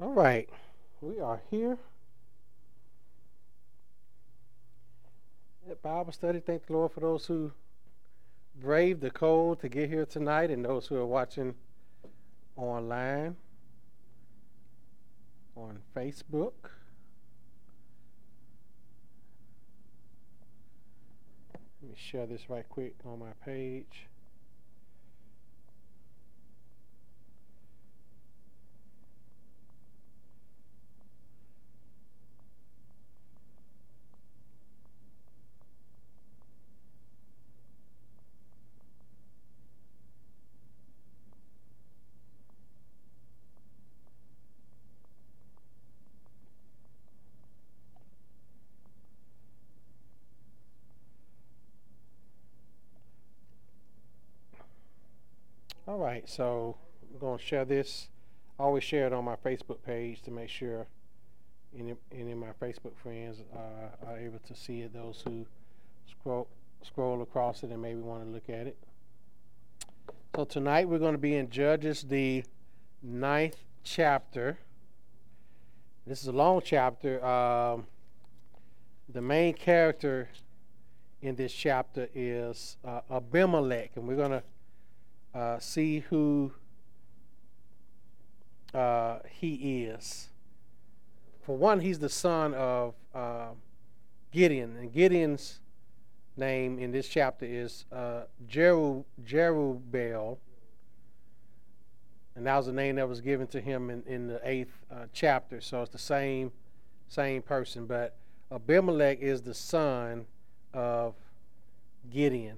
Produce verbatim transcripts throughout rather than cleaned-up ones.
All right, we are here at Bible study. Thank the Lord for those who braved the cold to get here tonight and those who are watching online on Facebook. Let me share this right quick on my page. All right, so we're going to share this. I always share it on my Facebook page to make sure any, any of my Facebook friends uh, are able to see it, those who scroll, scroll across it and maybe want to look at it. So tonight we're going to be in Judges, the ninth chapter. This is a long chapter. Um, the main character in this chapter is uh, Abimelech, and we're going to Uh, see who uh, he is. For one, he's the son of uh, Gideon, and Gideon's name in this chapter is uh, Jeru- Jerubbaal, and that was the name that was given to him in, in the eighth uh, chapter. So it's the same same person, but Abimelech is the son of Gideon.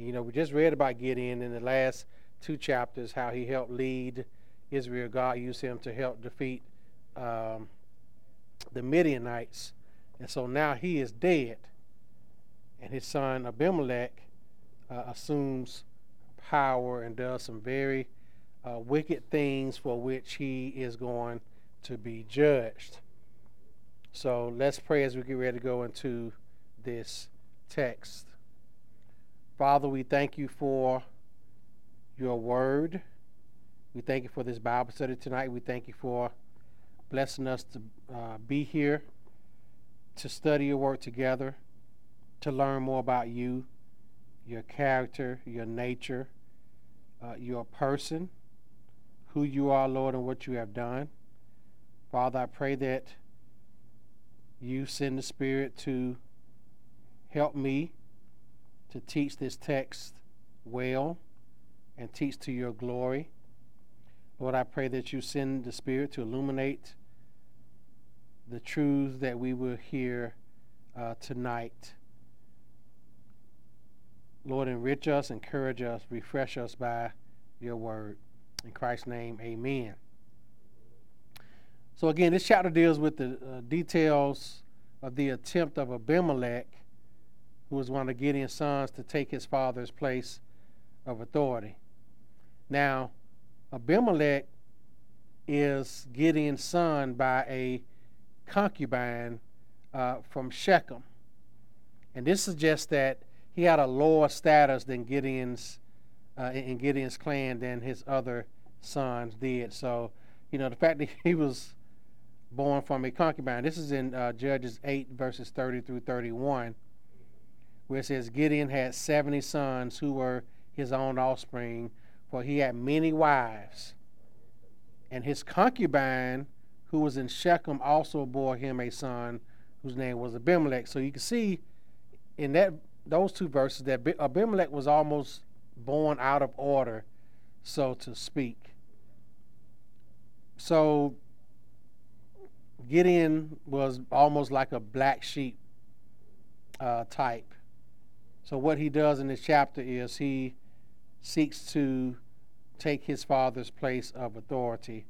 You know, we just read about Gideon in the last two chapters, how he helped lead Israel. God used him to help defeat um, the Midianites. And so now he is dead. And his son Abimelech uh, assumes power and does some very uh, wicked things for which he is going to be judged. So let's pray as we get ready to go into this text. Father, we thank you for your word. We thank you for this Bible study tonight. We thank you for blessing us to uh, be here, to study your word together, to learn more about you, your character, your nature, uh, your person, who you are, Lord, and what you have done. Father, I pray that you send the Spirit to help me to teach this text well and teach to your glory. Lord, I pray that you send the Spirit to illuminate the truths that we will hear uh, tonight. Lord, enrich us, encourage us, refresh us by your word. In Christ's name, amen. So again, this chapter deals with the uh, details of the attempt of Abimelech, who was one of Gideon's sons, to take his father's place of authority. Now, Abimelech is Gideon's son by a concubine uh, from Shechem. And this suggests that he had a lower status than Gideon's, uh, in Gideon's clan than his other sons did. So, you know, the fact that he was born from a concubine, this is in uh, Judges eight, verses thirty through thirty-one. Where it says, Gideon had seventy sons who were his own offspring, for he had many wives. And his concubine, who was in Shechem, also bore him a son whose name was Abimelech. So you can see in that those two verses that Abimelech was almost born out of order, so to speak. So Gideon was almost like a black sheep uh, type. So what he does in this chapter is he seeks to take his father's place of authority,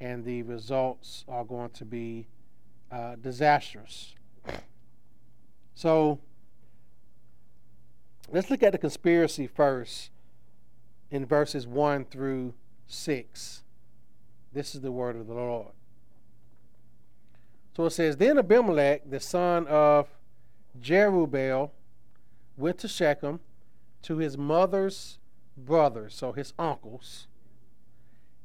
and the results are going to be uh, disastrous. So let's look at the conspiracy first in verses one through six. This is the word of the Lord. So it says, Then Abimelech, the son of Jerubbaal, went to Shechem to his mother's brothers, so his uncles,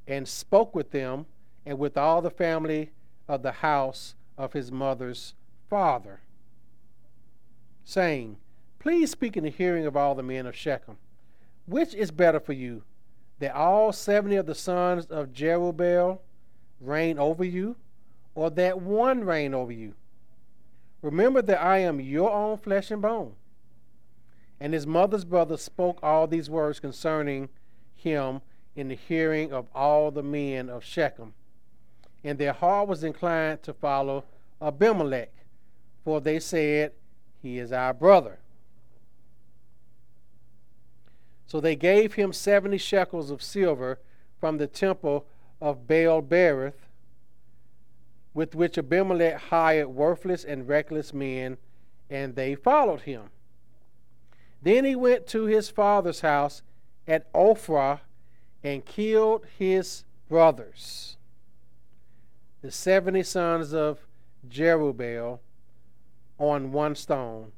and spoke with them and with all the family of the house of his mother's father, saying, Please speak in the hearing of all the men of Shechem. Which is better for you, that all seventy of the sons of Jerubbaal reign over you, or that one reign over you? Remember that I am your own flesh and bone. And his mother's brother spoke all these words concerning him in the hearing of all the men of Shechem. And their heart was inclined to follow Abimelech, for they said, He is our brother. So they gave him seventy shekels of silver from the temple of Baal-berith, with which Abimelech hired worthless and reckless men, and they followed him. Then he went to his father's house at Ophrah and killed his brothers, the seventy sons of Jerubbaal, on one stone.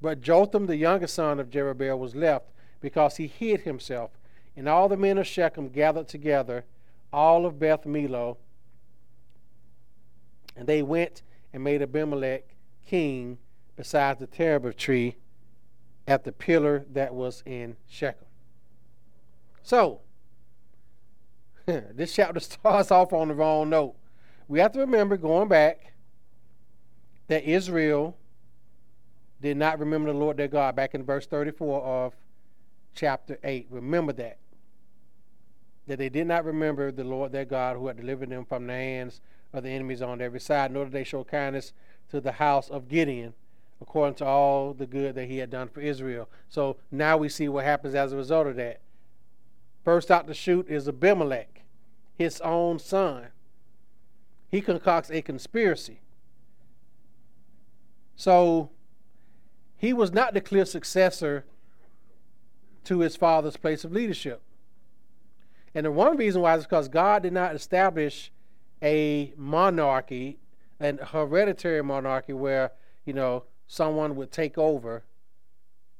But Jotham, the youngest son of Jerubbaal, was left, because he hid himself. And all the men of Shechem gathered together, all of Beth Millo, and they went and made Abimelech king beside the terebinth tree at the pillar that was in Shechem. So, this chapter starts off on the wrong note. We have to remember, going back, that Israel did not remember the Lord their God, back in verse thirty-four of chapter eight. Remember that. That they did not remember the Lord their God, who had delivered them from the hands of the enemies on every side, nor did they show kindness to the house of Gideon, according to all the good that he had done for Israel. So now we see what happens as a result of that. First out to shoot is Abimelech, his own son. He concocts a conspiracy. So he was not the clear successor to his father's place of leadership. And the one reason why is because God did not establish a monarchy, an hereditary monarchy, where, you know, someone would take over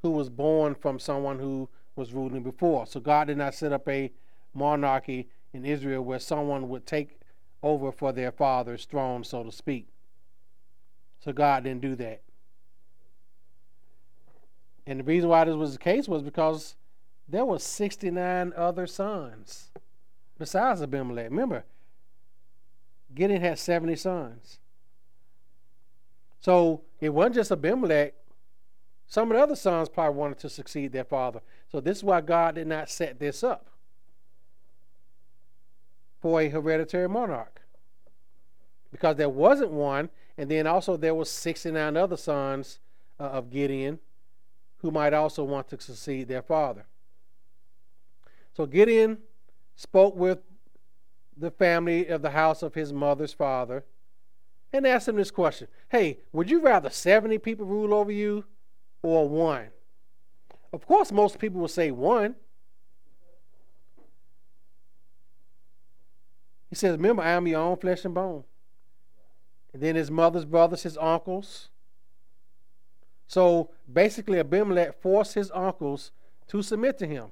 who was born from someone who was ruling before. So God did not set up a monarchy in Israel where someone would take over for their father's throne, so to speak. So God didn't do that. And the reason why this was the case was because there were sixty-nine other sons besides Abimelech. Remember, Gideon had seventy sons. So it wasn't just Abimelech. Some of the other sons probably wanted to succeed their father. So this is why God did not set this up for a hereditary monarch, because there wasn't one. And then also there were sixty-nine other sons uh, of Gideon, who might also want to succeed their father. So Gideon spoke with the family of the house of his mother's father and asked him this question: Hey, would you rather seventy people rule over you or one? Of course, most people will say one. He says, Remember, I am your own flesh and bone. And then his mother's brothers, his uncles. So basically, Abimelech forced his uncles to submit to him.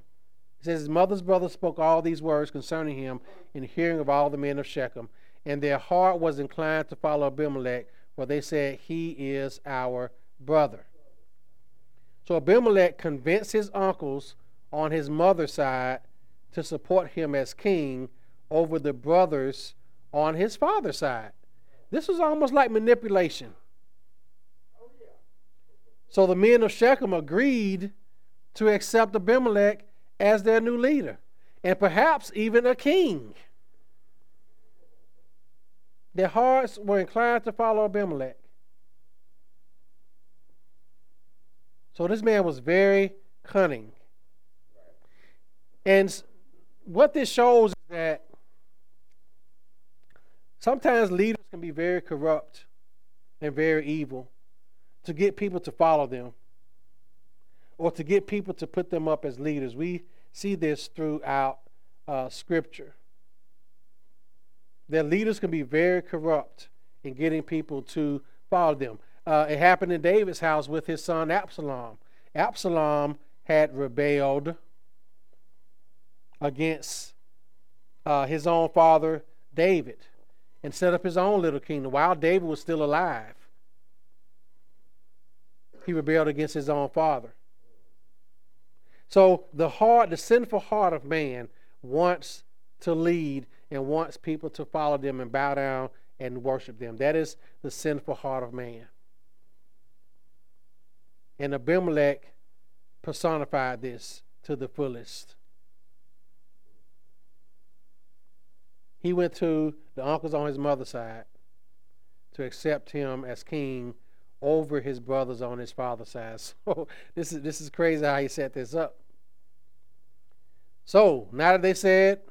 It says his mother's brother spoke all these words concerning him in the hearing of all the men of Shechem, and their heart was inclined to follow Abimelech, for they said, He is our brother. So Abimelech convinced his uncles on his mother's side to support him as king over the brothers on his father's side. This was almost like manipulation. So the men of Shechem agreed to accept Abimelech as their new leader, and perhaps even a king. Their hearts were inclined to follow Abimelech. So this man was very cunning. And what this shows is that sometimes leaders can be very corrupt and very evil, to get people to follow them, or to get people to put them up as leaders. We see this throughout uh, Scripture. Their leaders can be very corrupt in getting people to follow them. Uh, it happened in David's house with his son Absalom. Absalom had rebelled against uh, his own father David. and set up his own little kingdom while David was still alive. He rebelled against his own father. So the heart, the sinful heart of man wants to lead and wants people to follow them and bow down and worship them. That is the sinful heart of man. And Abimelech personified this to the fullest. He went to the uncles on his mother's side to accept him as king over his brothers on his father's side. So this is this is crazy how he set this up. So now that they said,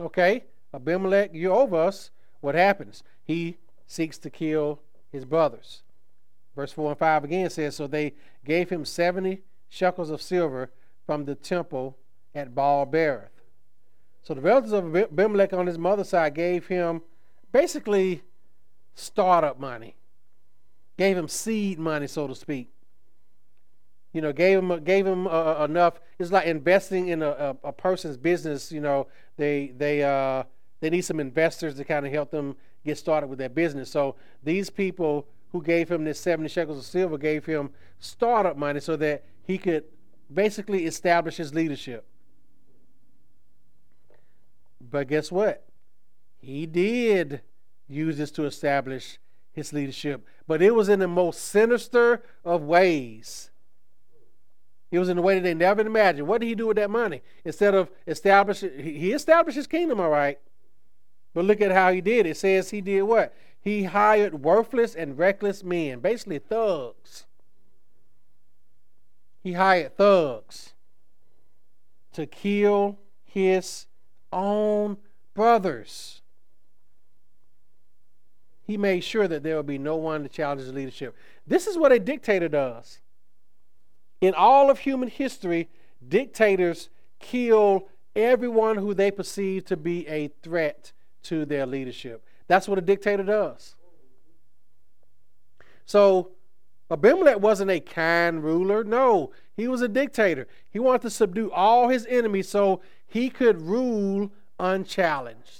okay, Abimelech, you're over us, what happens? He seeks to kill his brothers. Verse four and five again says, so they gave him seventy shekels of silver from the temple at Baal-berith. So the relatives of Abimelech on his mother's side gave him basically startup money. Gave him seed money, so to speak. You know, gave him gave him uh, enough. It's like investing in a, a, a person's business. You know, they they uh, they need some investors to kind of help them get started with their business. So these people who gave him this seventy shekels of silver gave him startup money so that he could basically establish his leadership. But guess what? He did use this to establish his leadership, but it was in the most sinister of ways. It was in a way that they never imagined. What did he do with that money? Instead of establishing, he established his kingdom, all right. But look at how he did. It says he did what? He hired worthless and reckless men, basically thugs. He hired thugs to kill his own brothers. He made sure that there would be no one to challenge his leadership. This is what a dictator does. In all of human history, dictators kill everyone who they perceive to be a threat to their leadership. That's what a dictator does. So Abimelech wasn't a kind ruler. No, he was a dictator. He wanted to subdue all his enemies so he could rule unchallenged.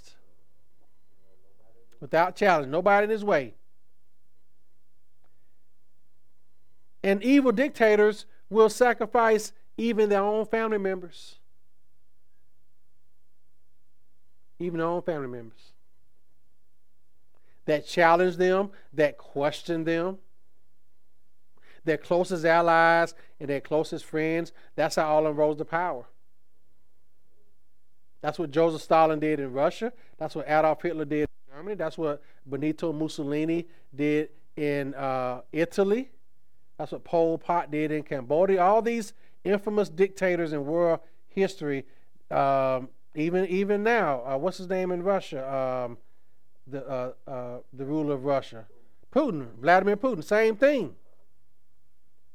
Without challenge, nobody in his way. And evil dictators will sacrifice even their own family members. Even their own family members. That challenge them, that question them. Their closest allies and their closest friends. That's how Stalin rose to power. That's what Joseph Stalin did in Russia. That's what Adolf Hitler did. That's what Benito Mussolini did in uh, Italy. That's what Pol Pot did in Cambodia. All these infamous dictators in world history, um, even even now, uh, what's his name in Russia? Um, the uh, uh, the ruler of Russia, Putin, Vladimir Putin. Same thing.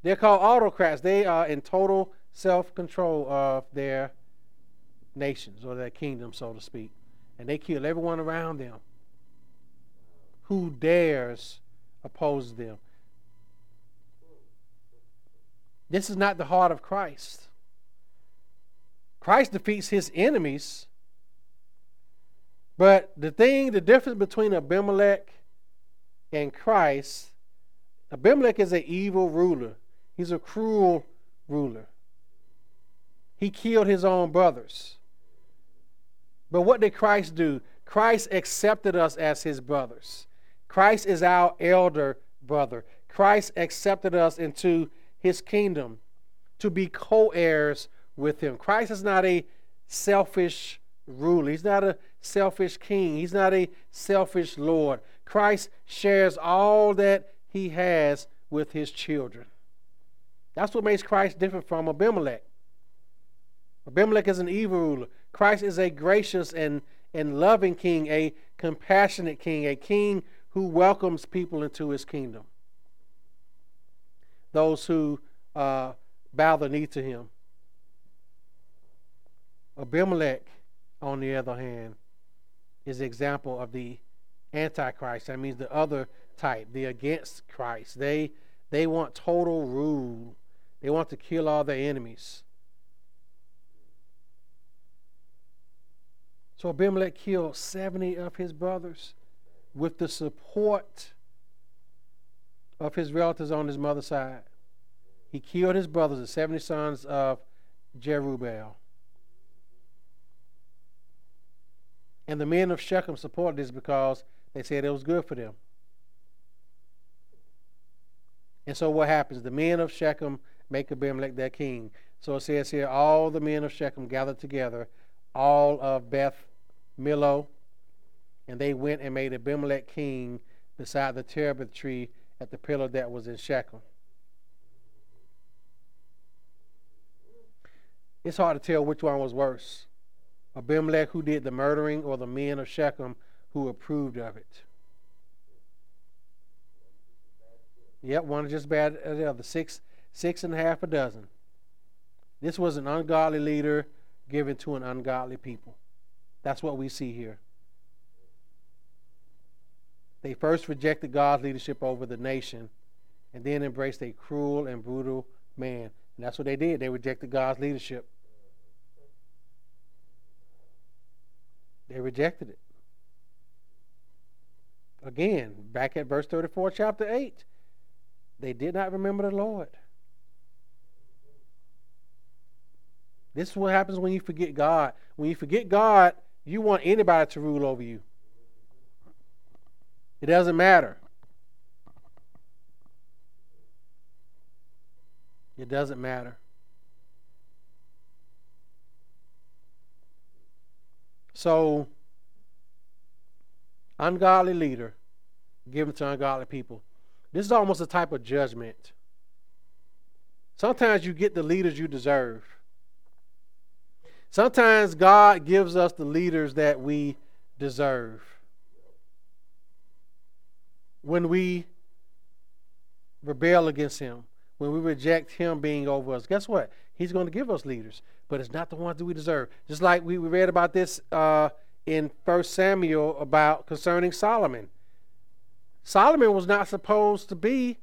They're called autocrats. They are in total self-control of their nations or their kingdom, so to speak, and they kill everyone around them who dares oppose them. This is not the heart of Christ. Christ defeats his enemies. But the thing, the difference between Abimelech and Christ, Abimelech is an evil ruler. He's a cruel ruler. He killed his own brothers. But what did Christ do? Christ accepted us as his brothers. Christ is our elder brother. Christ accepted us into his kingdom to be co-heirs with him. Christ is not a selfish ruler. He's not a selfish king. He's not a selfish Lord. Christ shares all that he has with his children. That's what makes Christ different from Abimelech. Abimelech is an evil ruler. Christ is a gracious and, and loving king, a compassionate king, a king who welcomes people into his kingdom, those who uh, bow the knee to him. Abimelech, on the other hand, is an example of the Antichrist. That means the other type, the against Christ. They, they want total rule. They want to kill all their enemies. So Abimelech killed seventy of his brothers. with the support of his relatives on his mother's side. He killed his brothers, the seventy sons of Jerubbaal. And the men of Shechem supported this because they said it was good for them. And so what happens? The men of Shechem make Abimelech their king. So it says here, all the men of Shechem gathered together, all of Beth Millo, and they went and made Abimelech king beside the terebinth tree at the pillar that was in Shechem. It's hard to tell which one was worse. Abimelech, who did the murdering, or the men of Shechem, who approved of it. Yep, one is just bad as the other. Six, six and a half a dozen. This was an ungodly leader given to an ungodly people. That's what we see here. They first rejected God's leadership over the nation and then embraced a cruel and brutal man. And that's what they did. They rejected God's leadership. They rejected it. Again, back at verse thirty-four, chapter eight. They did not remember the Lord. This is what happens when you forget God. When you forget God, you want anybody to rule over you. It doesn't matter. It doesn't matter. So, ungodly leader given to ungodly people. This is almost a type of judgment. Sometimes you get the leaders you deserve. Sometimes God gives us the leaders that we deserve. When we rebel against him, when we reject him being over us, guess what? He's going to give us leaders, but it's not the ones that we deserve. Just like we read about this uh, in First Samuel about concerning Solomon. Solomon was not supposed to be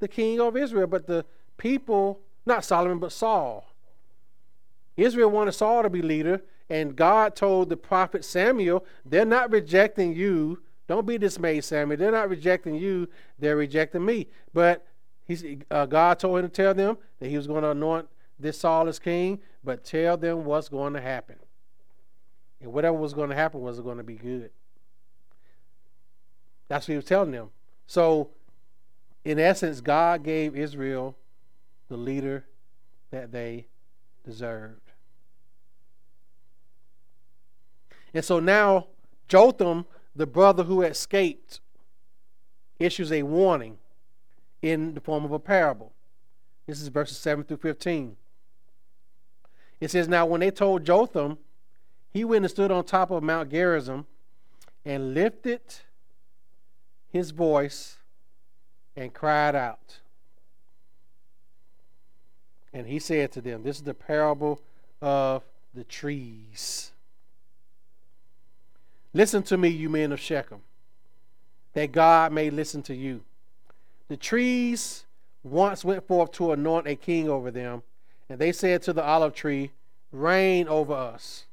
the king of Israel, but the people, not Solomon, but Saul. Israel wanted Saul to be leader, and God told the prophet Samuel, they're not rejecting you. Don't be dismayed, Samuel. They're not rejecting you. They're rejecting me. But he's, uh, God told him to tell them that he was going to anoint this Saul as king, but tell them what's going to happen. And whatever was going to happen was going to be good. That's what he was telling them. So, in essence, God gave Israel the leader that they deserved. And so now, Jotham, the brother who escaped, issues a warning in the form of a parable. This is verses seven through fifteen. It says, now when they told Jotham, he went and stood on top of Mount Gerizim and lifted his voice and cried out. And he said to them, this is the parable of the trees. Listen to me, you men of Shechem, that God may listen to you. The trees once went forth to anoint a king over them, and they said to the olive tree, reign over us.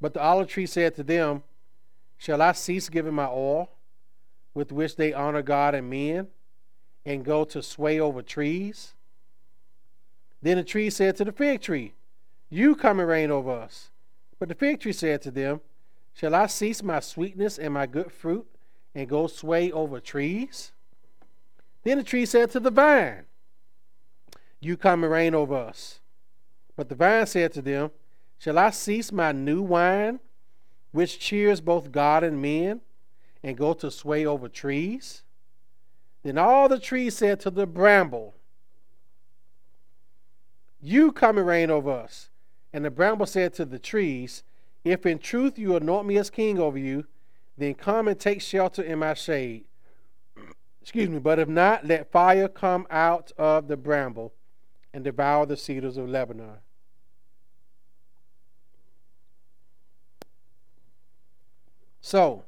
But the olive tree said to them, shall I cease giving my oil, with which they honor God and men, and go to sway over trees? Then the tree said to the fig tree, you come and reign over us. But the fig tree said to them, shall I cease my sweetness and my good fruit, and go sway over trees? Then the tree said to the vine, you come and reign over us. But the vine said to them, shall I cease my new wine, which cheers both God and men, and go to sway over trees? Then all the trees said to the bramble, you come and reign over us. And the bramble said to the trees, if in truth you anoint me as king over you, then come and take shelter in my shade. Excuse me, but if not, let fire come out of the bramble and devour the cedars of Lebanon. So,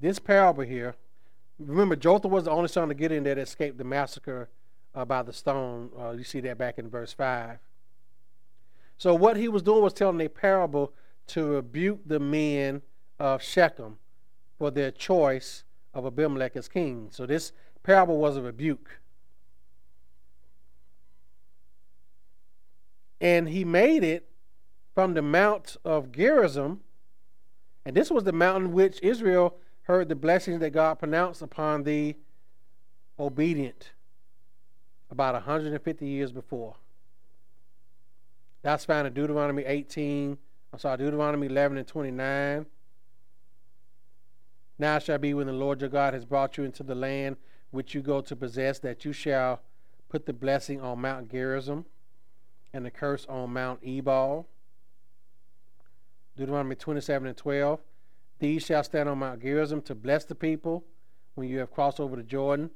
this parable here, remember, Jotham was the only son of Gideon that escaped the massacre uh, by the stone. Uh, you see that back in verse five. So what he was doing was telling a parable to rebuke the men of Shechem for their choice of Abimelech as king. So this parable was a rebuke. And he made it from the Mount of Gerizim. And this was the mountain which Israel heard the blessings that God pronounced upon the obedient about one hundred fifty years before. That's found in Deuteronomy eighteen. I'm sorry, Deuteronomy eleven and twenty-nine. Now it shall be when the Lord your God has brought you into the land which you go to possess, that you shall put the blessing on Mount Gerizim and the curse on Mount Ebal. Deuteronomy twenty-seven and twelve. These shall stand on Mount Gerizim to bless the people when you have crossed over the Jordan.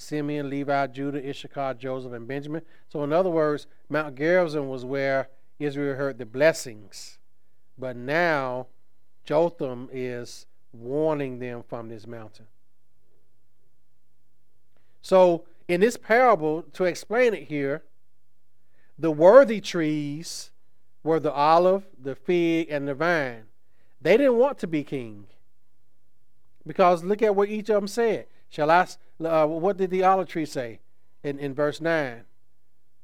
Simeon, Levi, Judah, Issachar, Joseph, and Benjamin. So in other words, Mount Gerizim was where Israel heard the blessings. But now Jotham is warning them from this mountain. So in this parable, to explain it here, the worthy trees were the olive, the fig, and the vine. They didn't want to be king. Because look at what each of them said. Shall I, uh, what did the olive tree say in, in verse nine?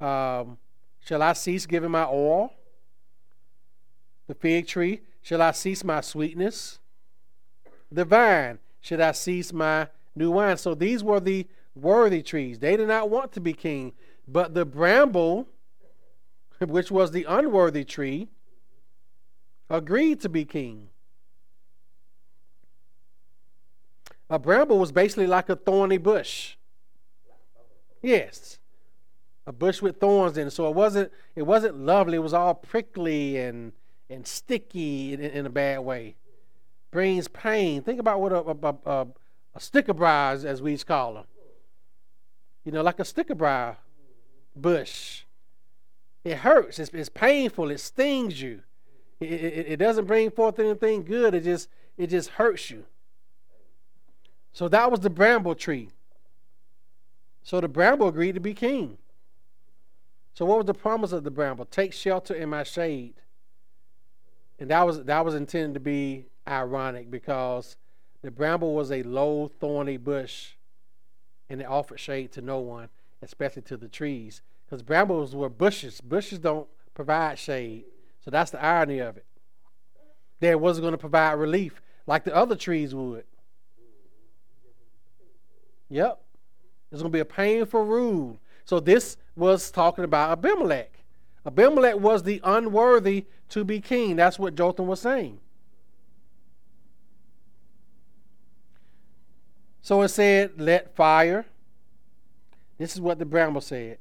Um, shall I cease giving my oil? The fig tree, shall I cease my sweetness? The vine, should I cease my new wine? So these were the worthy trees. They did not want to be king. But the bramble, which was the unworthy tree, agreed to be king. A bramble was basically like a thorny bush. Yes, a bush with thorns in it. So it wasn't it wasn't lovely. It was all prickly and and sticky in, in a bad way. Brings pain. Think about what a a, a, a sticker briar, as we call them. You know, like a sticker briar bush. It hurts. It's, it's painful. It stings you. It, it, it doesn't bring forth anything good. It just it just hurts you. So that was the bramble tree. So the bramble agreed to be king. So what was the promise of the bramble? Take shelter in my shade. And that was that was intended to be ironic, because the bramble was a low, thorny bush, and it offered shade to no one, especially to the trees, because brambles were bushes. Bushes don't provide shade. So that's the irony of it. They wasn't going to provide relief like the other trees would. Yep. It's going to be a painful rule. So this was talking about Abimelech. Abimelech was the unworthy to be king. That's what Jotham was saying. So it said, let fire. This is what the bramble said.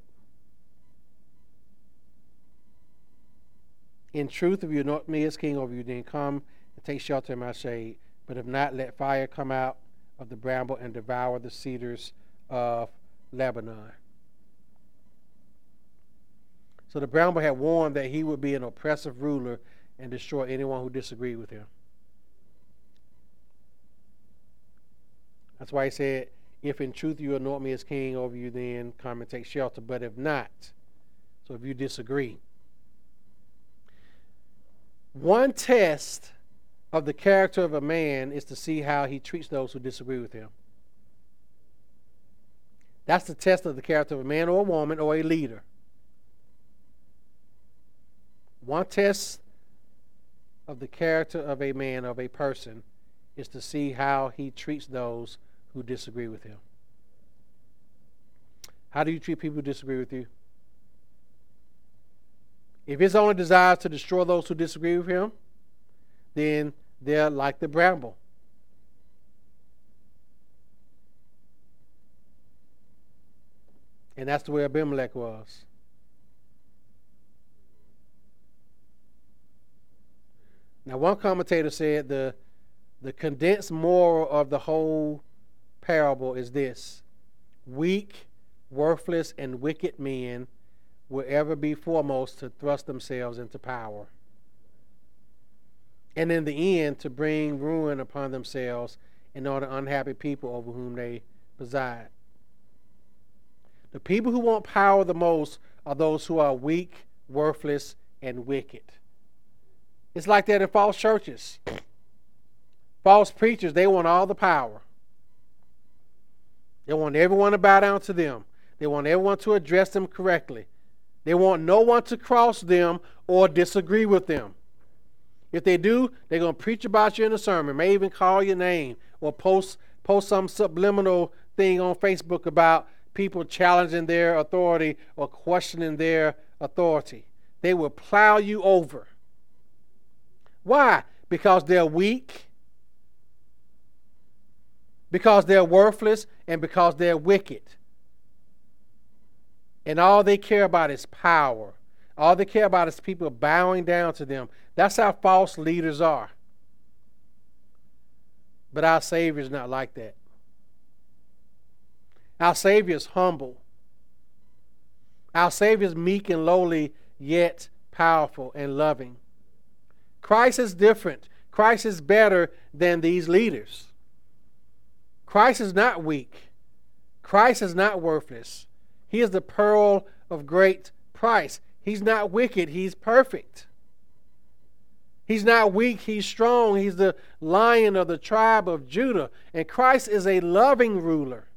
In truth, if you anoint me as king over you, then come and take shelter in my shade. But if not, let fire come out of the bramble and devour the cedars of Lebanon. So the bramble had warned that he would be an oppressive ruler and destroy anyone who disagreed with him. That's why he said, if in truth you anoint me as king over you, then come and take shelter. But if not, so if you disagree. One test of the character of a man is to see how he treats those who disagree with him. That's the test of the character of a man or a woman or a leader. One test of the character of a man, of a person, is to see how he treats those who disagree with him. How do you treat people who disagree with you? If his only desire is to destroy those who disagree with him, then they're like the bramble. And that's the way Abimelech was. Now, one commentator said the, the condensed moral of the whole parable is this: weak, worthless, and wicked men will ever be foremost to thrust themselves into power, and in the end to bring ruin upon themselves and all the unhappy people over whom they preside. The people who want power the most are those who are weak, worthless, and wicked. It's like that in false churches. False preachers, they want all the power. They want everyone to bow down to them. They want everyone to address them correctly. They want no one to cross them or disagree with them. If they do, they're going to preach about you in a sermon, may even call your name, or post post some subliminal thing on Facebook about people challenging their authority or questioning their authority. They will plow you over. Why? Because they're weak, because they're worthless, and because they're wicked. And all they care about is power. All they care about is people bowing down to them. That's how false leaders are. But our Savior is not like that. Our Savior is humble. Our Savior is meek and lowly, yet powerful and loving. Christ is different. Christ is better than these leaders. Christ is not weak. Christ is not worthless. He is the pearl of great price. He's not wicked. He's perfect. He's not weak. He's strong. He's the Lion of the tribe of Judah. And Christ is a loving ruler.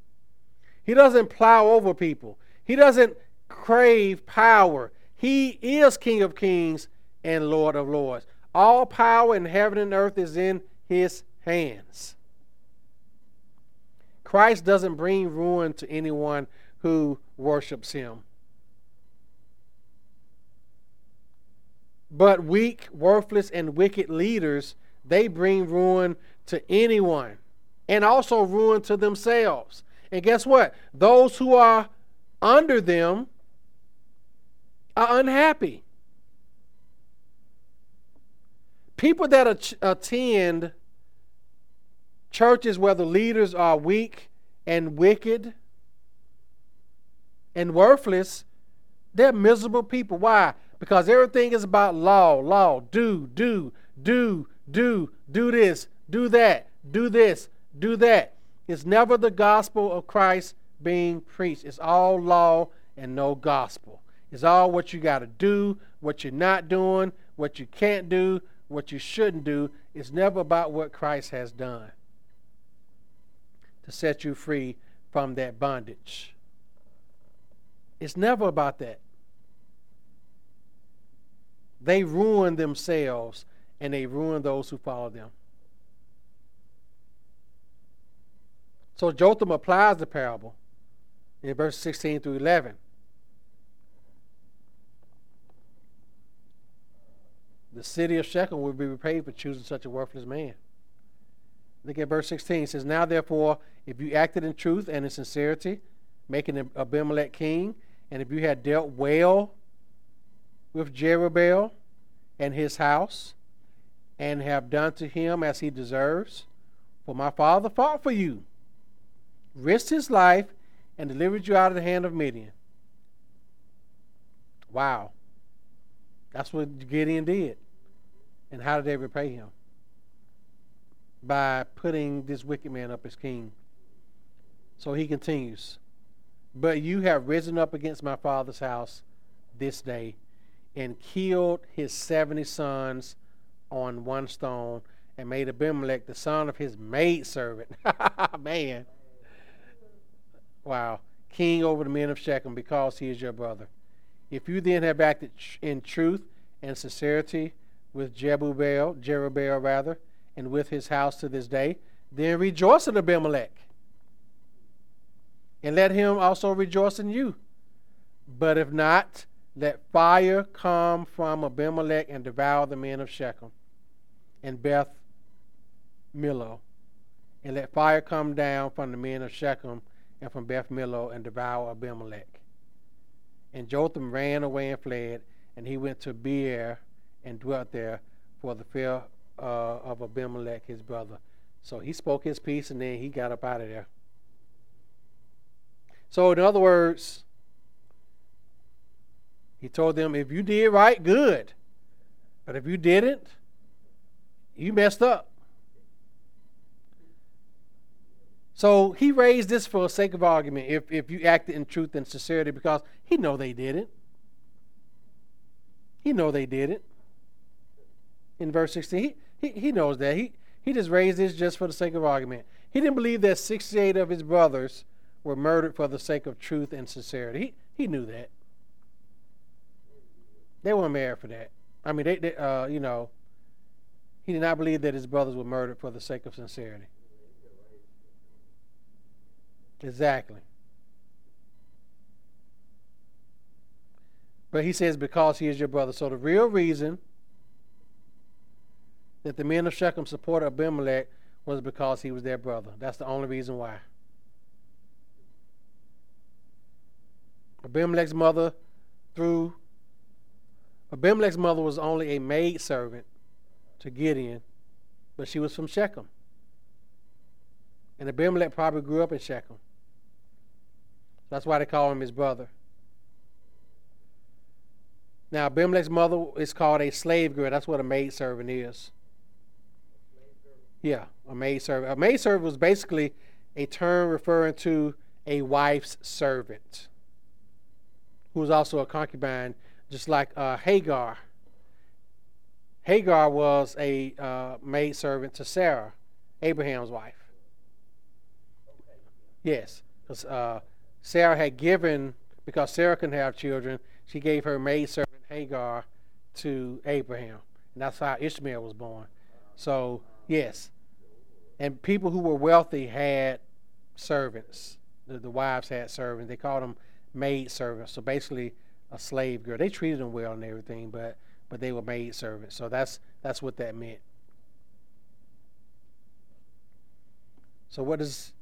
He doesn't plow over people. He doesn't crave power. He is King of Kings and Lord of Lords. All power in heaven and earth is in his hands. Christ doesn't bring ruin to anyone who worships him. But weak, worthless, and wicked leaders, they bring ruin to anyone, and also ruin to themselves. And guess what? Those who are under them are unhappy. People that at- attend churches where the leaders are weak and wicked and worthless, they're miserable people. Why? Because everything is about law, law, do, do, do, do, do this, do that, do this, do that. It's never the gospel of Christ being preached. It's all law and no gospel. It's all what you got to do, what you're not doing, what you can't do, what you shouldn't do. It's never about what Christ has done to set you free from that bondage. It's never about that. They ruin themselves, and they ruin those who follow them. So Jotham applies the parable in verses sixteen through eleven. The city of Shechem will be repaid for choosing such a worthless man. Look at verse sixteen. It says, "Now therefore, if you acted in truth and in sincerity, making Abimelech king, and if you had dealt well with Jerubbaal and his house, and have done to him as he deserves, for my father fought for you, risked his life, and delivered you out of the hand of Midian." Wow. That's what Gideon did. And how did they repay him? By putting this wicked man up as king. So he continues, "But you have risen up against my father's house this day, and killed his seventy sons on one stone, and made Abimelech the son of his maidservant." Man. Wow. "King over the men of Shechem, because he is your brother. If you then have acted in truth and sincerity with Jerubbaal, Jerubbaal rather, and with his house to this day, then rejoice in Abimelech, and let him also rejoice in you. But if not, let fire come from Abimelech and devour the men of Shechem and Beth Millo. And let fire come down from the men of Shechem and from Beth Millo and devour Abimelech." And Jotham ran away and fled, and he went to Beer and dwelt there for the fear uh, of Abimelech his brother. So he spoke his peace, and then he got up out of there. So in other words, he told them, if you did right, good. But if you didn't, you messed up. So he raised this for the sake of argument. If, if you acted in truth and sincerity, because he know they did it. He know they did it. In verse sixteen, he, he, he knows that. He, He just raised this just for the sake of argument. He didn't believe that sixty-eight of his brothers were murdered for the sake of truth and sincerity. He, he knew that. They weren't married for that. I mean, they, they uh, you know, he did not believe that his brothers were murdered for the sake of sincerity. Exactly. But he says, because he is your brother. So the real reason that the men of Shechem supported Abimelech was because he was their brother. That's the only reason why. Abimelech's mother through Abimelech's mother was only a maidservant to Gideon, but she was from Shechem. And Abimelech probably grew up in Shechem. That's why they call him his brother. Now, Abimelech's mother is called a slave girl. That's what a maidservant is. Yeah, a maidservant. A maidservant was basically a term referring to a wife's servant, who was also a concubine, just like uh, Hagar. Hagar was a uh, maidservant to Sarah, Abraham's wife. Yes, because uh, Sarah had given, because Sarah couldn't have children, she gave her maidservant Hagar to Abraham, and that's how Ishmael was born. So, yes, and people who were wealthy had servants. The, the wives had servants. They called them maidservants, so basically a slave girl. They treated them well and everything, but but they were maidservants. So that's that's what that meant. So what does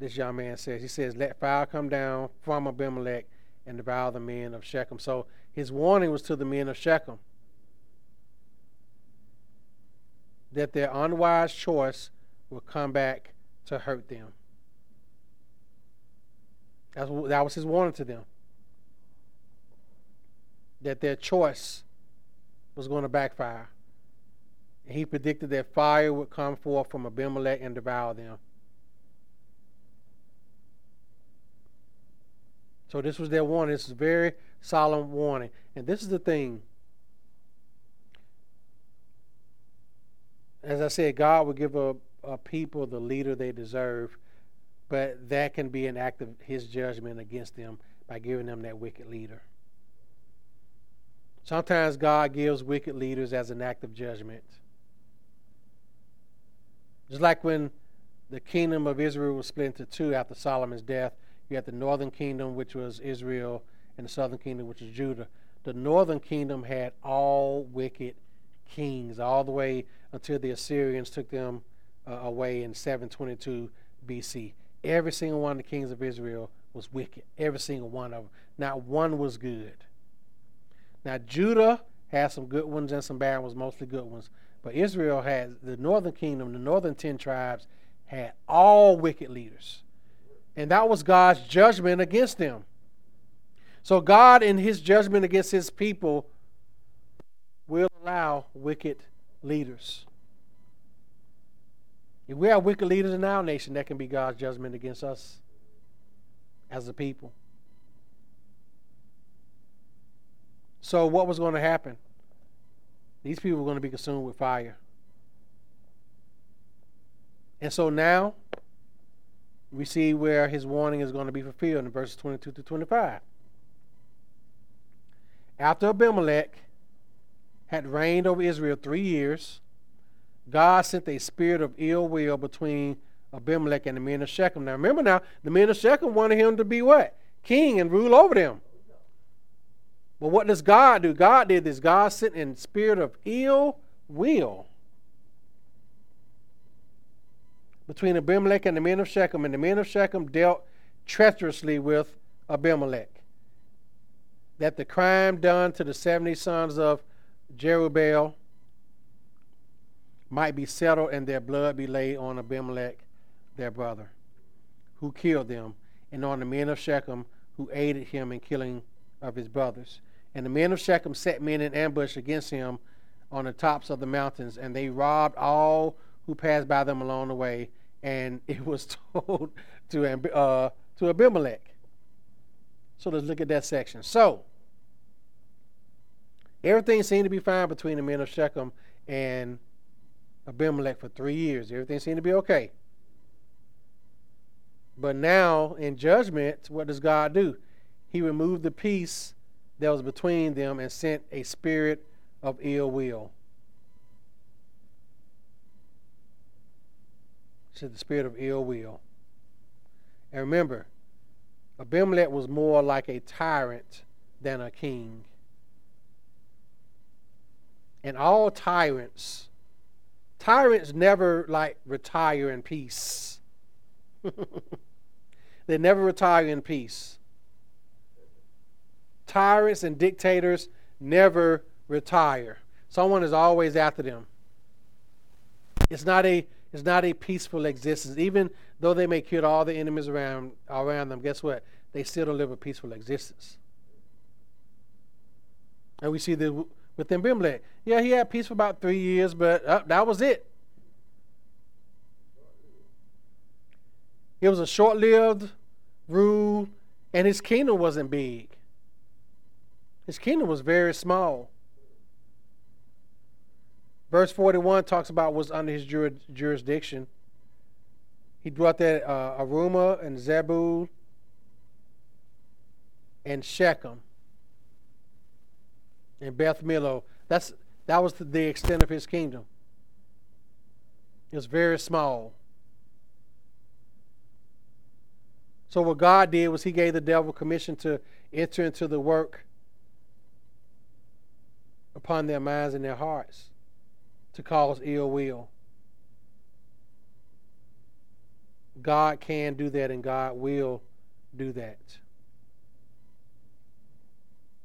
this young man say? He says, let fire come down from Abimelech and devour the men of Shechem. So his warning was to the men of Shechem that their unwise choice will come back to hurt them. That's, that was his warning to them, that their choice was going to backfire. And he predicted that fire would come forth from Abimelech and devour them. So this was their warning. This is a very solemn warning. And this is the thing. As I said, God will give a, a people the leader they deserve, but that can be an act of his judgment against them by giving them that wicked leader. Sometimes God gives wicked leaders as an act of judgment. Just like when the kingdom of Israel was split into two after Solomon's death, you had the northern kingdom, which was Israel, and the southern kingdom, which was Judah. The northern kingdom had all wicked kings, all the way until the Assyrians took them uh, away in seven twenty-two B C Every single one of the kings of Israel was wicked. Every single one of them. Not one was good. Now, Judah had some good ones and some bad ones, mostly good ones. But Israel had, the northern kingdom, the northern ten tribes, had all wicked leaders. And that was God's judgment against them. So God, in his judgment against his people, will allow wicked leaders. If we have wicked leaders in our nation, that can be God's judgment against us as a people. So what was going to happen? These people were going to be consumed with fire. And so now we see where his warning is going to be fulfilled in verses twenty-two to twenty-five. After Abimelech had reigned over Israel three years, God sent a spirit of ill will between Abimelech and the men of Shechem. Now remember now, the men of Shechem wanted him to be what? King and rule over them. But what does God do? God did this. God sent in spirit of ill will between Abimelech and the men of Shechem. And the men of Shechem dealt treacherously with Abimelech, that the crime done to the seventy sons of Jerubbaal might be settled and their blood be laid on Abimelech, their brother, who killed them, and on the men of Shechem who aided him in killing of his brothers. And the men of Shechem set men in ambush against him on the tops of the mountains, and they robbed all who passed by them along the way, and it was told to, uh, to Abimelech. So let's look at that section. So, everything seemed to be fine between the men of Shechem and Abimelech for three years. Everything seemed to be okay. But now, in judgment, what does God do? He removed the peace that was between them and sent a spirit of ill will. He said the spirit of ill will. And remember, Abimelech was more like a tyrant than a king. And all tyrants, tyrants never like retire in peace. They never retire in peace. Tyrants and dictators never retire. Someone is always after them. It's not a it's not a peaceful existence. Even though they may kill all the enemies around around them, guess what? They still don't live a peaceful existence. And we see this with Abimelech. Yeah, he had peace for about three years, but uh, that was it. It was a short-lived rule, and his kingdom wasn't big. His kingdom was very small. Verse forty-one talks about what's under his jur- jurisdiction. He dwelt there uh, Arumah and Zebul and Shechem and Beth Millo. That's that was the extent of his kingdom. It was very small. So what God did was He gave the devil commission to enter into the work upon their minds and their hearts to cause ill will. God can do that, and God will do that.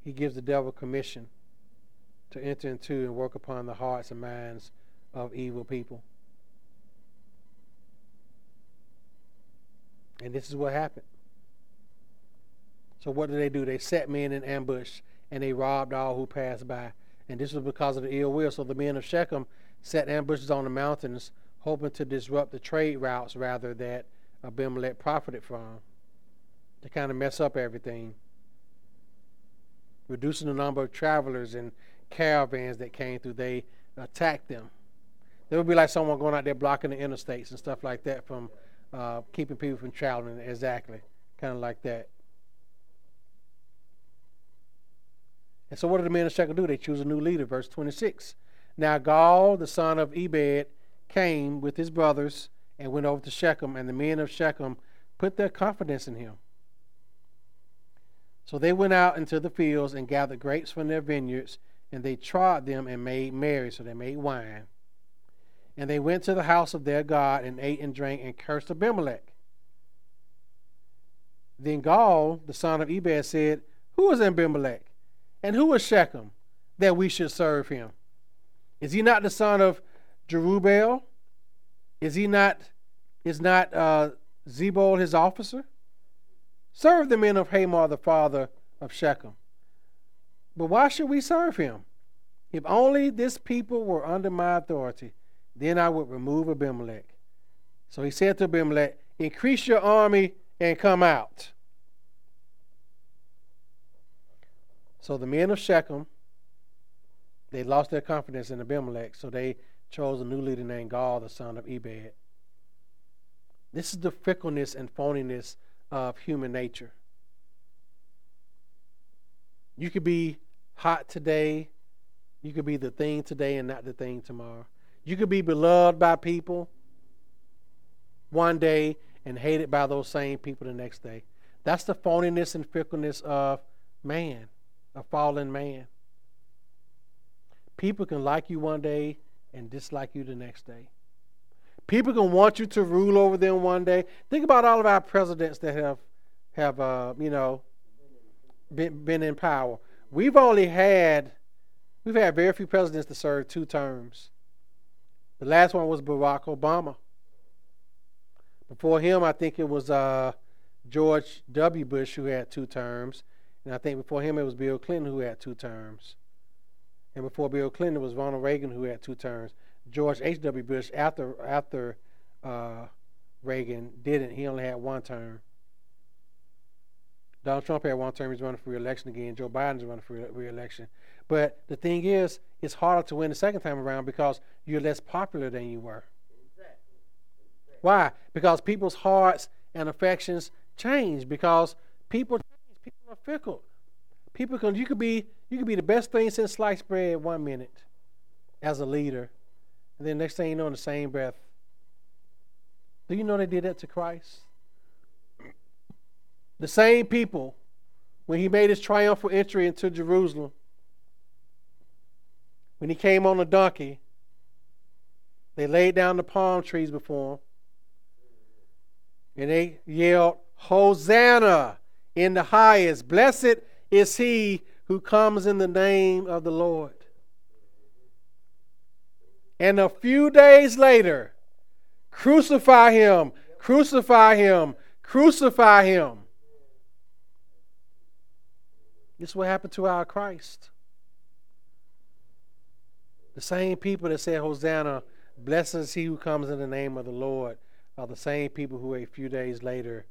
He gives the devil commission to enter into and work upon the hearts and minds of evil people. And this is what happened. So what did they do? They set men in ambush, and they robbed all who passed by. And this was because of the ill will. So the men of Shechem set ambushes on the mountains, hoping to disrupt the trade routes rather that Abimelech profited from, to kind of mess up everything, reducing the number of travelers and caravans that came through. They attacked them. There would be like someone going out there blocking the interstates and stuff like that from uh, keeping people from traveling. Exactly. Kind of like that. And so what did the men of Shechem do? They choose a new leader. Verse twenty-six. Now Gaal, the son of Ebed, came with his brothers and went over to Shechem, and the men of Shechem put their confidence in him. So they went out into the fields and gathered grapes from their vineyards, and they trod them and made merry. So they made wine. And they went to the house of their God and ate and drank and cursed Abimelech. Then Gaal, the son of Ebed, said, "Who is Abimelech? And who is Shechem, that we should serve him? Is he not the son of Jerubbaal? Is he not, is not uh, Zebul his officer? Serve the men of Hamor, the father of Shechem. But why should we serve him? If only this people were under my authority, then I would remove Abimelech." So he said to Abimelech, "Increase your army and come out." So the men of Shechem, they lost their confidence in Abimelech, so they chose a new leader named Gaal, the son of Ebed. This is the fickleness and phoniness of human nature. You could be hot today, you could be the thing today and not the thing tomorrow. You could be beloved by people one day and hated by those same people the next day. That's the phoniness and fickleness of man. A fallen man. People can like you one day and dislike you the next day. People can want you to rule over them one day. Think about all of our presidents that have, have uh, you know, been been in power. We've only had, we've had very few presidents to serve two terms. The last one was Barack Obama. Before him, I think it was uh, George W. Bush who had two terms. And I think before him it was Bill Clinton who had two terms. And before Bill Clinton it was Ronald Reagan who had two terms. George H W Bush after after uh, Reagan didn't. He only had one term. Donald Trump had one term. He's running for re-election again. Joe Biden's running for re- re-election. But the thing is, it's harder to win the second time around because you're less popular than you were. Exactly. Exactly. Why? Because people's hearts and affections change. Because people change. People are fickle. People can. You could be. You could be the best thing since sliced bread one minute, as a leader, and then next thing you know, in the same breath. Do you know they did that to Christ? The same people, when he made his triumphal entry into Jerusalem, when he came on a donkey, they laid down the palm trees before him, and they yelled, "Hosanna in the highest! Blessed is he who comes in the name of the Lord." And a few days later, crucify him, crucify him, crucify him. This is what happened to our Christ. The same people that said, "Hosanna, blessed is he who comes in the name of the Lord," are the same people who a few days later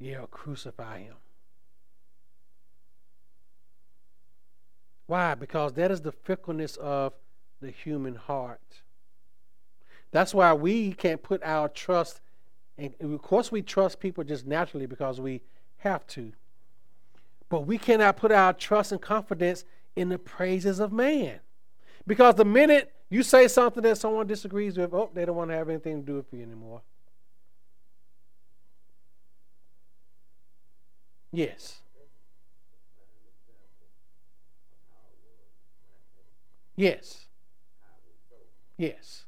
yell, "Crucify him." Why? Because that is the fickleness of the human heart. That's why we can't put our trust, and of course we trust people just naturally because we have to. But we cannot put our trust and confidence in the praises of man. Because the minute you say something that someone disagrees with, oh, they don't want to have anything to do with you anymore. Yes. Yes. Yes.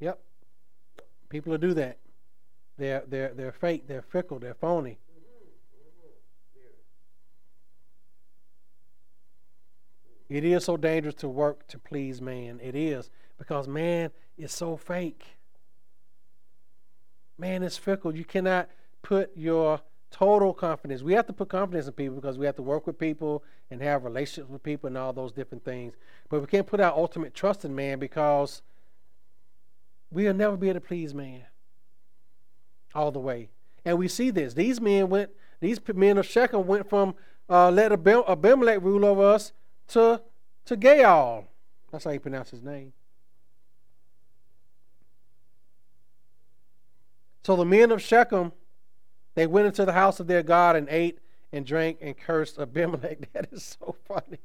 Yep. People who do that. They're, they're, they're fake, they're fickle, they're phony. It is so dangerous to work to please man. It is, because man is so fake. Man is fickle. You cannot put your total confidence. We have to put confidence in people because we have to work with people and have relationships with people and all those different things. But we can't put our ultimate trust in man because we'll never be able to please man all the way. And we see this. These men went. These men of Shechem went from uh, let Abim- Abimelech rule over us to to Gaal. That's how you pronounce his name. So the men of Shechem, they went into the house of their God and ate and drank and cursed Abimelech. That is so funny.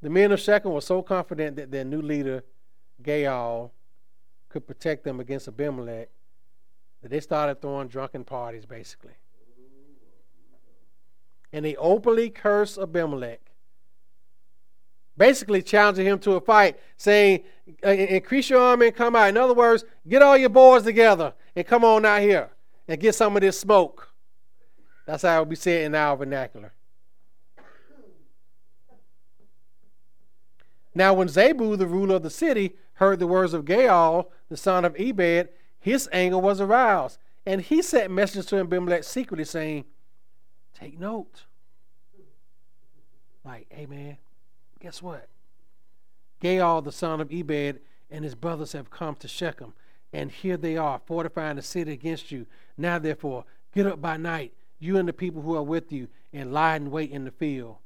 The men of Shechem were so confident that their new leader, Gaal, could protect them against Abimelech that they started throwing drunken parties, basically. And they openly cursed Abimelech, basically challenging him to a fight, saying, "Increase your army and come out." In other words, get all your boys together and come on out here and get some of this smoke. That's how we say it in our vernacular. Now when Zebul, the ruler of the city, heard the words of Gaal, the son of Ebed, his anger was aroused. And he sent messengers to Abimelech secretly, saying, "Take note." Like, hey man, guess what? Gaal, the son of Ebed, and his brothers have come to Shechem, and here they are, fortifying the city against you. Now therefore, get up by night, you and the people who are with you, and lie in wait in the field.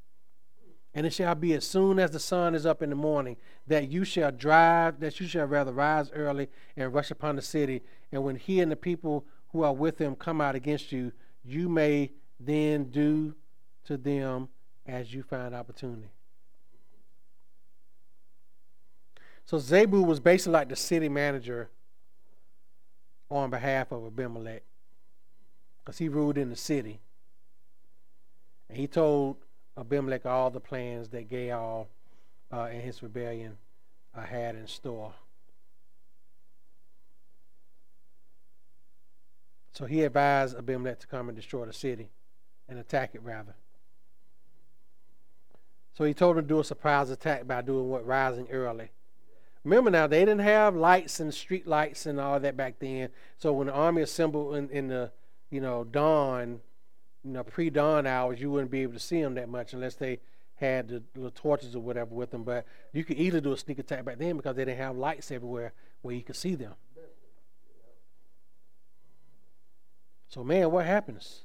And it shall be as soon as the sun is up in the morning, that you shall drive, that you shall rather rise early and rush upon the city. And when he and the people who are with him come out against you, you may then do to them as you find opportunity. So Zebul was basically like the city manager on behalf of Abimelech, because he ruled in the city. And he told Abimelech all the plans that Gaal uh, and his rebellion uh, had in store. So he advised Abimelech to come and destroy the city, and attack it rather. So he told him to do a surprise attack by doing what? Rising early. Remember now, they didn't have lights and street lights and all that back then. So when the army assembled in, in the, you know, dawn, you know, pre-dawn hours, you wouldn't be able to see them that much unless they had the little torches or whatever with them. But you could easily do a sneak attack back then because they didn't have lights everywhere where you could see them. So man, what happens?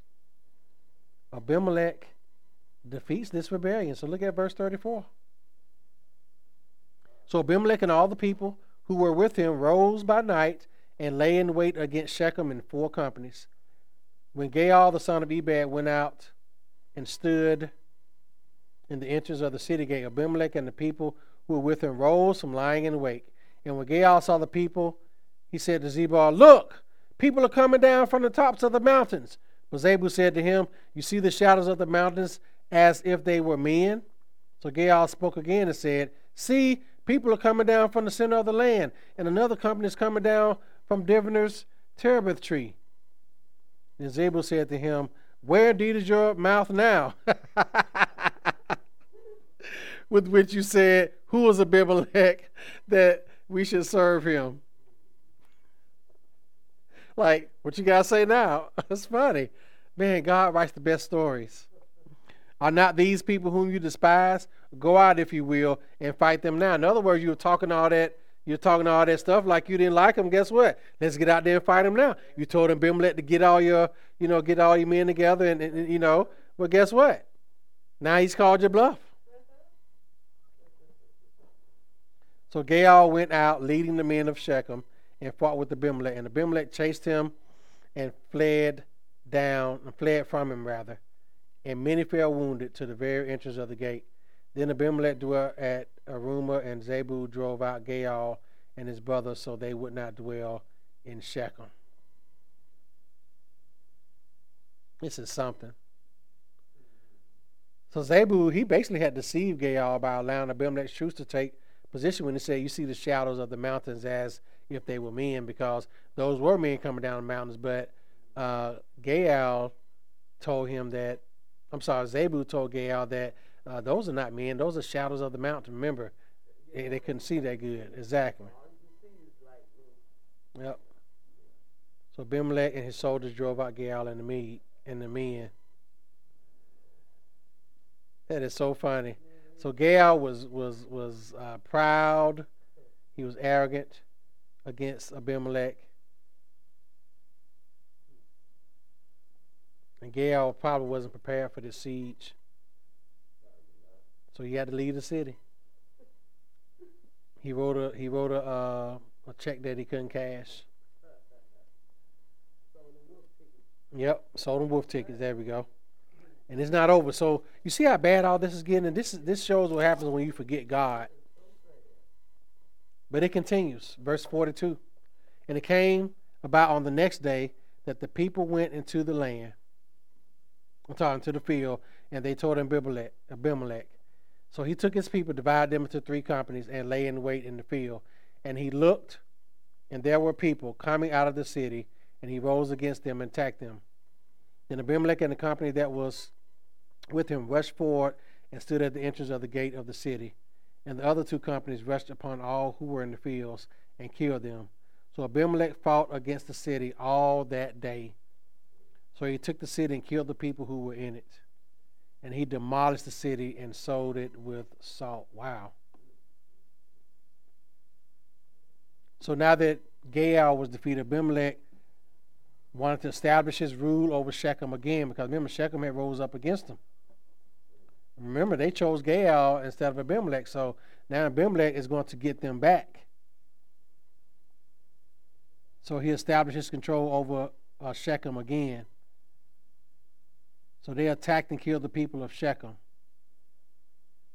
Abimelech defeats this rebellion. So look at verse thirty-four. So Abimelech and all the people who were with him rose by night and lay in wait against Shechem in four companies. When Gaal the son of Ebed went out and stood in the entrance of the city gate, Abimelech and the people who were with him rose from lying in wait. And when Gaal saw the people, he said to Zebul, "Look, people are coming down from the tops of the mountains." But Zebul said to him, "You see the shadows of the mountains as if they were men?" So Gaal spoke again and said, "See, people are coming down from the center of the land, and another company is coming down from Diviner's terebinth tree." Then Zebul said to him, "Where indeed is your mouth now?" With which you said, "Who is Abimelech that we should serve him?" Like, what you guys say now? That's funny. Man, God writes the best stories. Are not these people whom you despise? Go out, if you will, and fight them now. In other words, you were talking all that, you're talking all that stuff like you didn't like them. Guess what? Let's get out there and fight them now. You told Abimelech to get all your, you know, get all your men together, and, and, and you know, but guess what? Now he's called your bluff. So Gaal went out leading the men of Shechem and fought with Abimelech, and Abimelech chased him and fled down, and fled from him rather, and many fell wounded to the very entrance of the gate. Then Abimelech dwelt at Arumah, and Zebul drove out Gaal and his brother, so they would not dwell in Shechem. This is something. So Zebul, he basically had deceived Gaal by allowing Abimelech's troops to take position when he said, "You see the shadows of the mountains as if they were men," because those were men coming down the mountains. But uh, Gaal told him that, I'm sorry, Zebul told Gaal that Uh, those are not men. Those are shadows of the mountain. Remember, they, they couldn't see that good. Exactly. Yep. So Abimelech and his soldiers drove out Gaal and the, me, and the men. That is so funny. So Gaal was was was uh, proud. He was arrogant against Abimelech. And Gaal probably wasn't prepared for this siege. So he had to leave the city. He wrote a he wrote a uh, a check that he couldn't cash. Yep, sold them wolf tickets. There we go. And it's not over. So you see how bad all this is getting, and this is, this shows what happens when you forget God. But it continues, verse forty-two. And it came about on the next day that the people went into the land. I'm talking to the field, and they told Abimelech. Abimelech. So he took his people, divided them into three companies, and lay in wait in the field. And he looked, and there were people coming out of the city, and he rose against them and attacked them. Then Abimelech and the company that was with him rushed forward and stood at the entrance of the gate of the city. And the other two companies rushed upon all who were in the fields and killed them. So Abimelech fought against the city all that day. So he took the city and killed the people who were in it. And he demolished the city and sold it with salt. Wow. So now that Gaal was defeated, Abimelech wanted to establish his rule over Shechem again, because remember, Shechem had rose up against him. Remember, they chose Gaal instead of Abimelech, so now Abimelech is going to get them back. So he established his control over uh, Shechem again. So they attacked and killed the people of Shechem,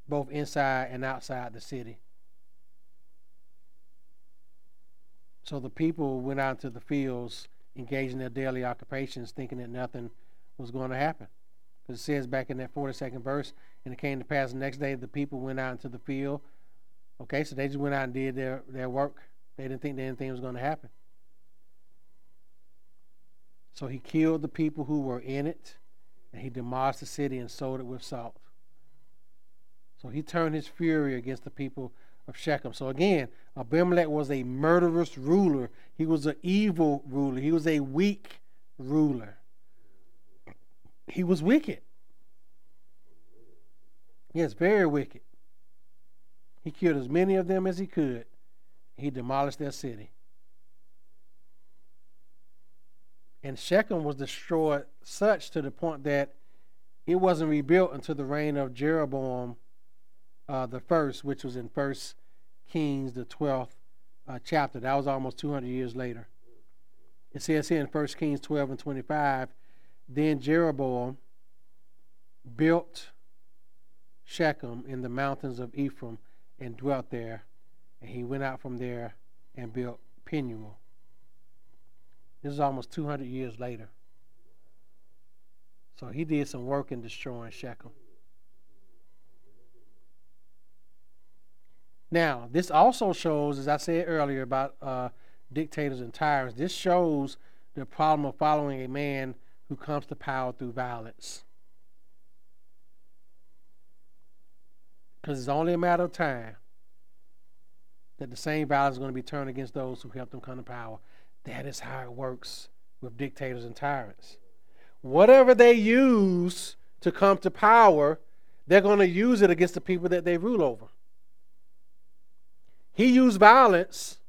both inside and outside the city. So the people went out into the fields, engaging their daily occupations, thinking that nothing was going to happen. Because it says back in that forty-second verse, and it came to pass the next day, the people went out into the field. Okay, so they just went out and did their, their work. They didn't think that anything was going to happen. So he killed the people who were in it. And he demolished the city and sold it with salt. So he turned his fury against the people of Shechem. So again, Abimelech was a murderous ruler. He was an evil ruler. He was a weak ruler. He was wicked. Yes, very wicked. He killed as many of them as he could. He demolished their city. And Shechem was destroyed such to the point that It wasn't rebuilt until the reign of Jeroboam uh, the first, which was in First Kings the twelfth uh, chapter. That was almost two hundred years later. It says here in First Kings twelve and twenty-five, then Jeroboam built Shechem in the mountains of Ephraim and dwelt there, and he went out from there and built Penuel. This is almost two hundred years later. So he did some work in destroying Shechem. Now, this also shows, as I said earlier about uh, dictators and tyrants, this shows the problem of following a man who comes to power through violence. Because it's only a matter of time that the same violence is going to be turned against those who helped them come to power. That is how it works with dictators and tyrants. Whatever they use to come to power, they're going to use it against the people that they rule over. He used violence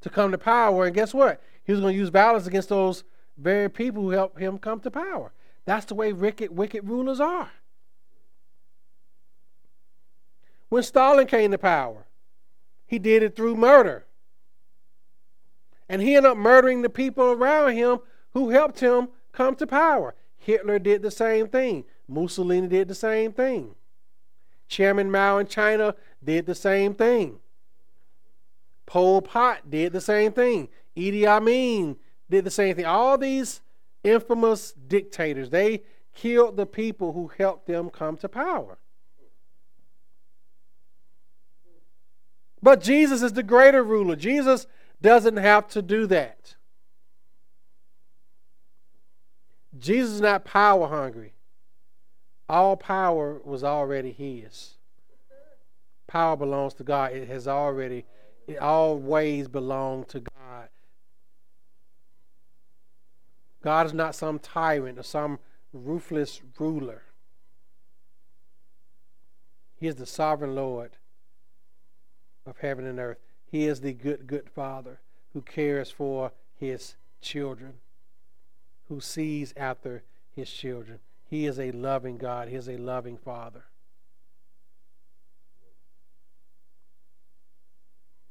to come to power, and guess what? He was going to use violence against those very people who helped him come to power. That's the way wicked, wicked rulers are. When Stalin came to power, he did it through murder. And he ended up murdering the people around him who helped him come to power. Hitler did the same thing. Mussolini did the same thing. Chairman Mao in China did the same thing. Pol Pot did the same thing. Idi Amin did the same thing. All these infamous dictators, they killed the people who helped them come to power. But Jesus is the greater ruler. Jesus doesn't have to do that. Jesus is not power hungry. All power was already his. Power belongs to God. It has already, it always belonged to God. God is not some tyrant or some ruthless ruler. He is the sovereign Lord of heaven and earth. He is the good, good Father who cares for his children, who sees after his children. He is a loving God. He is a loving Father.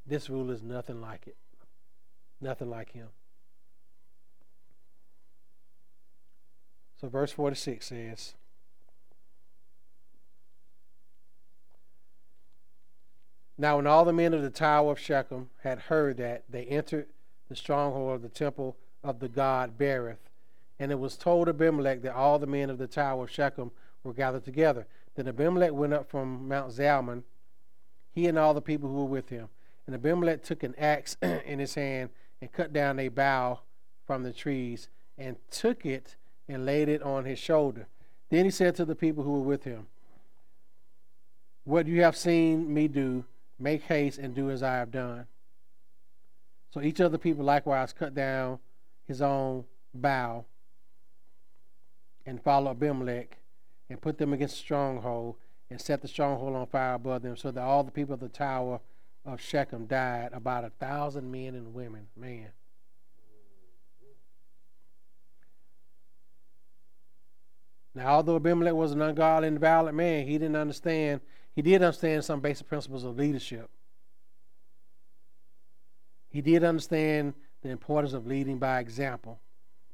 This rule is nothing like it. Nothing like him. So verse forty-six says, now when all the men of the tower of Shechem had heard that, they entered the stronghold of the temple of the god Baal-berith. And it was told Abimelech that all the men of the tower of Shechem were gathered together. Then Abimelech went up from Mount Zalmon, he and all the people who were with him. And Abimelech took an axe in his hand and cut down a bough from the trees and took it and laid it on his shoulder. Then he said to the people who were with him, what you have seen me do, make haste and do as I have done. So each of the people likewise cut down his own bough and followed Abimelech and put them against the stronghold and set the stronghold on fire above them, so that all the people of the tower of Shechem died, about a thousand men and women. Man. Now, although Abimelech was an ungodly and violent man, he didn't understand. He did understand some basic principles of leadership. He did understand the importance of leading by example,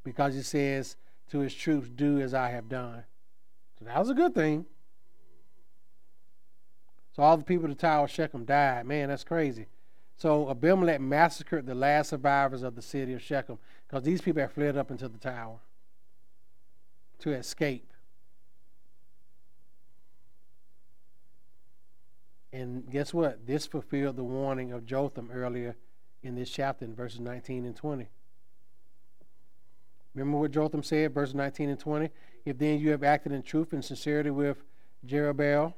because he says to his troops, do as I have done. So that was a good thing. So all the people of the Tower of Shechem died. Man, that's crazy. So Abimelech massacred the last survivors of the city of Shechem, because these people had fled up into the tower to escape. And guess what? This fulfilled the warning of Jotham earlier in this chapter in verses nineteen and twenty. Remember what Jotham said, verses nineteen and twenty? If then you have acted in truth and sincerity with Jerubbaal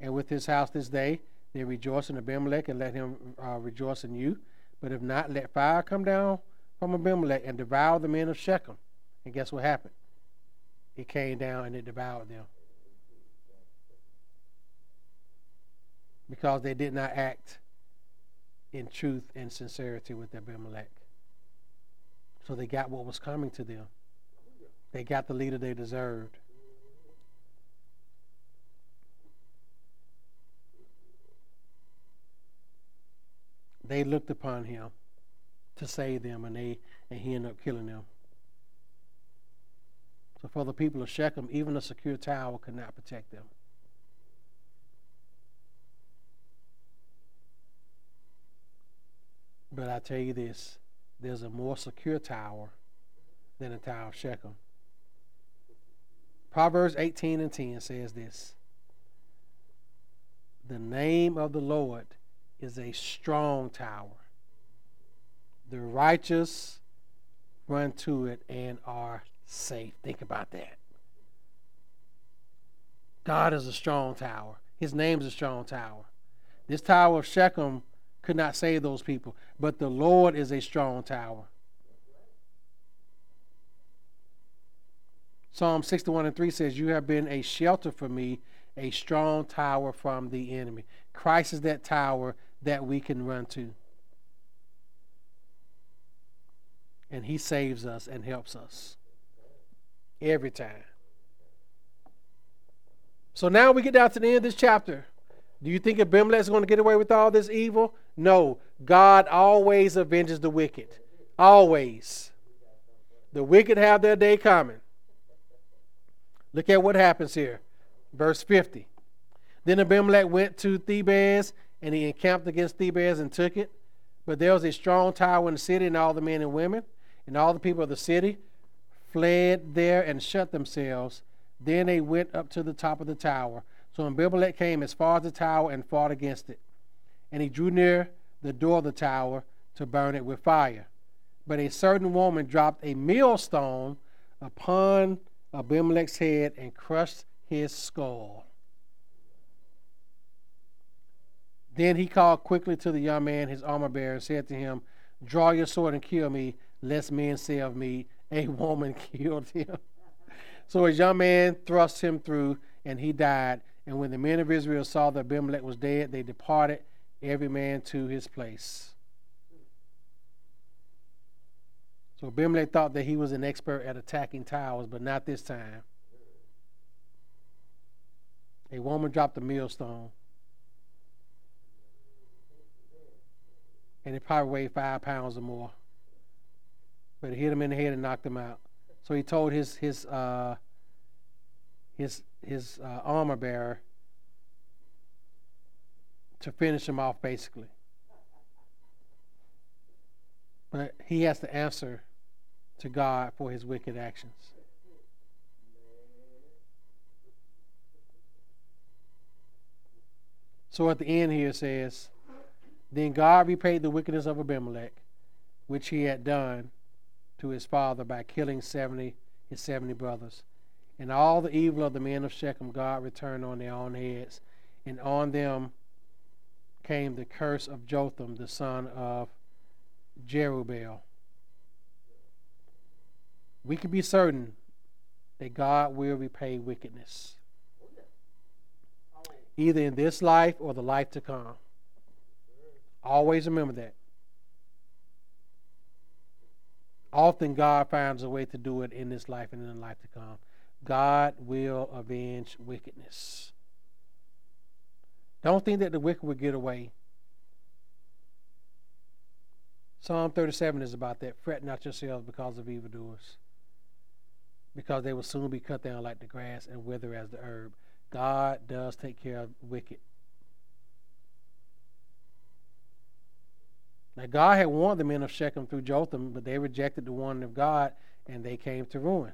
and with his house this day, then rejoice in Abimelech and let him uh, rejoice in you. But if not, let fire come down from Abimelech and devour the men of Shechem. And guess what happened? It came down and it devoured them, because they did not act in truth and sincerity with Abimelech. So they got what was coming to them. They got the leader they deserved. they looked upon him to save them, and they and he ended up killing them. So for the people of Shechem, even a secure tower could not protect them. But I tell you this, there's a more secure tower than the Tower of Shechem. Proverbs eighteen and ten says this: the name of the Lord is a strong tower. The righteous run to it and are safe. Think about that. God is a strong tower. His name is a strong tower. This Tower of Shechem could not save those people, but the Lord is a strong tower. Psalm sixty-one and three says, you have been a shelter for me, a strong tower from the enemy. Christ is that tower that we can run to. And he saves us and helps us every time. So now we get down to the end of this chapter. Do you think Abimelech is going to get away with all this evil? No. God always avenges the wicked. Always. The wicked have their day coming. Look at what happens here. Verse fifty. Then Abimelech went to Thebes, and he encamped against Thebes and took it. But there was a strong tower in the city, and all the men and women and all the people of the city fled there and shut themselves. Then they went up to the top of the tower. So Abimelech came as far as the tower and fought against it. And he drew near the door of the tower to burn it with fire. But a certain woman dropped a millstone upon Abimelech's head and crushed his skull. Then he called quickly to the young man, his armor bearer, and said to him, draw your sword and kill me, lest men say of me, a woman killed him. So his young man thrust him through, and he died. And when the men of Israel saw that Abimelech was dead, they departed, every man to his place. So Abimelech thought that he was an expert at attacking towers, but not this time. A woman dropped a millstone. And it probably weighed five pounds or more. But it hit him in the head and knocked him out. So he told his his uh, his his uh, armor bearer to finish him off, basically. But he has to answer to God for his wicked actions. So at the end here it says, then God repaid the wickedness of Abimelech, which he had done to his father by killing seventy his seventy brothers. And all the evil of the men of Shechem God returned on their own heads, and on them came the curse of Jotham, the son of Jerubbaal. We can be certain that God will repay wickedness, either in this life or the life to come. Always remember that. Often God finds a way to do it in this life and in the life to come. God will avenge wickedness. Don't think that the wicked will get away. Psalm thirty-seven is about that. Fret not yourselves because of evildoers, because they will soon be cut down like the grass and wither as the herb. God does take care of the wicked. Now, God had warned the men of Shechem through Jotham, but they rejected the warning of God, and they came to ruin.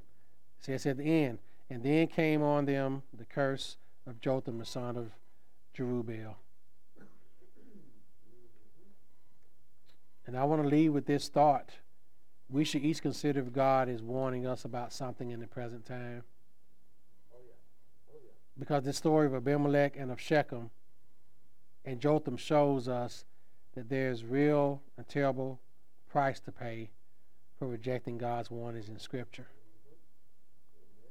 It says at the end, and then came on them the curse of Jotham, the son of Jerubbaal. And I want to leave with this thought. We should each consider if God is warning us about something in the present time. Because this story of Abimelech and of Shechem and Jotham shows us that there is real and terrible price to pay for rejecting God's warnings in Scripture.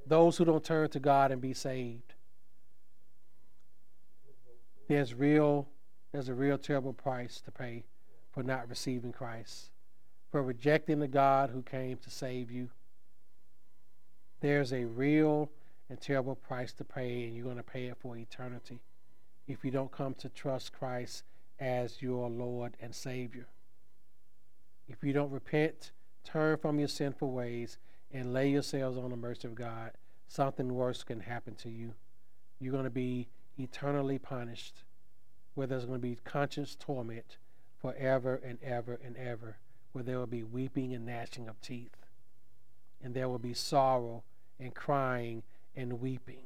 Those who don't turn to God and be saved, there's real, there's a real terrible price to pay for not receiving Christ, for rejecting the God who came to save you. There's a real and terrible price to pay, and you're going to pay it for eternity if you don't come to trust Christ as your Lord and Savior. If you don't repent, turn from your sinful ways, and lay yourselves on the mercy of God, something worse can happen to you. You're going to be eternally punished, where there's going to be conscious torment forever and ever and ever, where there will be weeping and gnashing of teeth, and there will be sorrow and crying and weeping.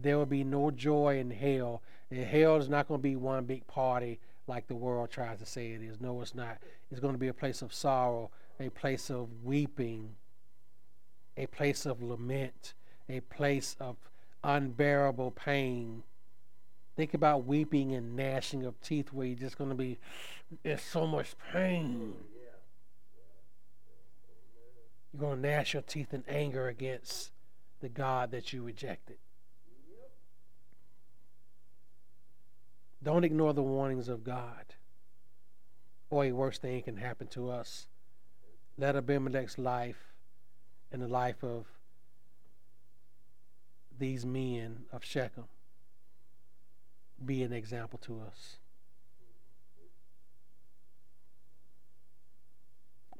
There will be no joy in hell. And hell is not going to be one big party like the world tries to say it is. No, it's not. It's going to be a place of sorrow, a place of weeping, a place of lament, a place of unbearable pain. Think about weeping and gnashing of teeth, where you're just going to be, there's so much pain. You're going to gnash your teeth in anger against the God that you rejected. Don't ignore the warnings of God, or a worse thing can happen to us. Let Abimelech's life and the life of these men of Shechem be an example to us.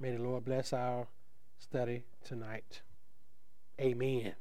May the Lord bless our study tonight. Amen.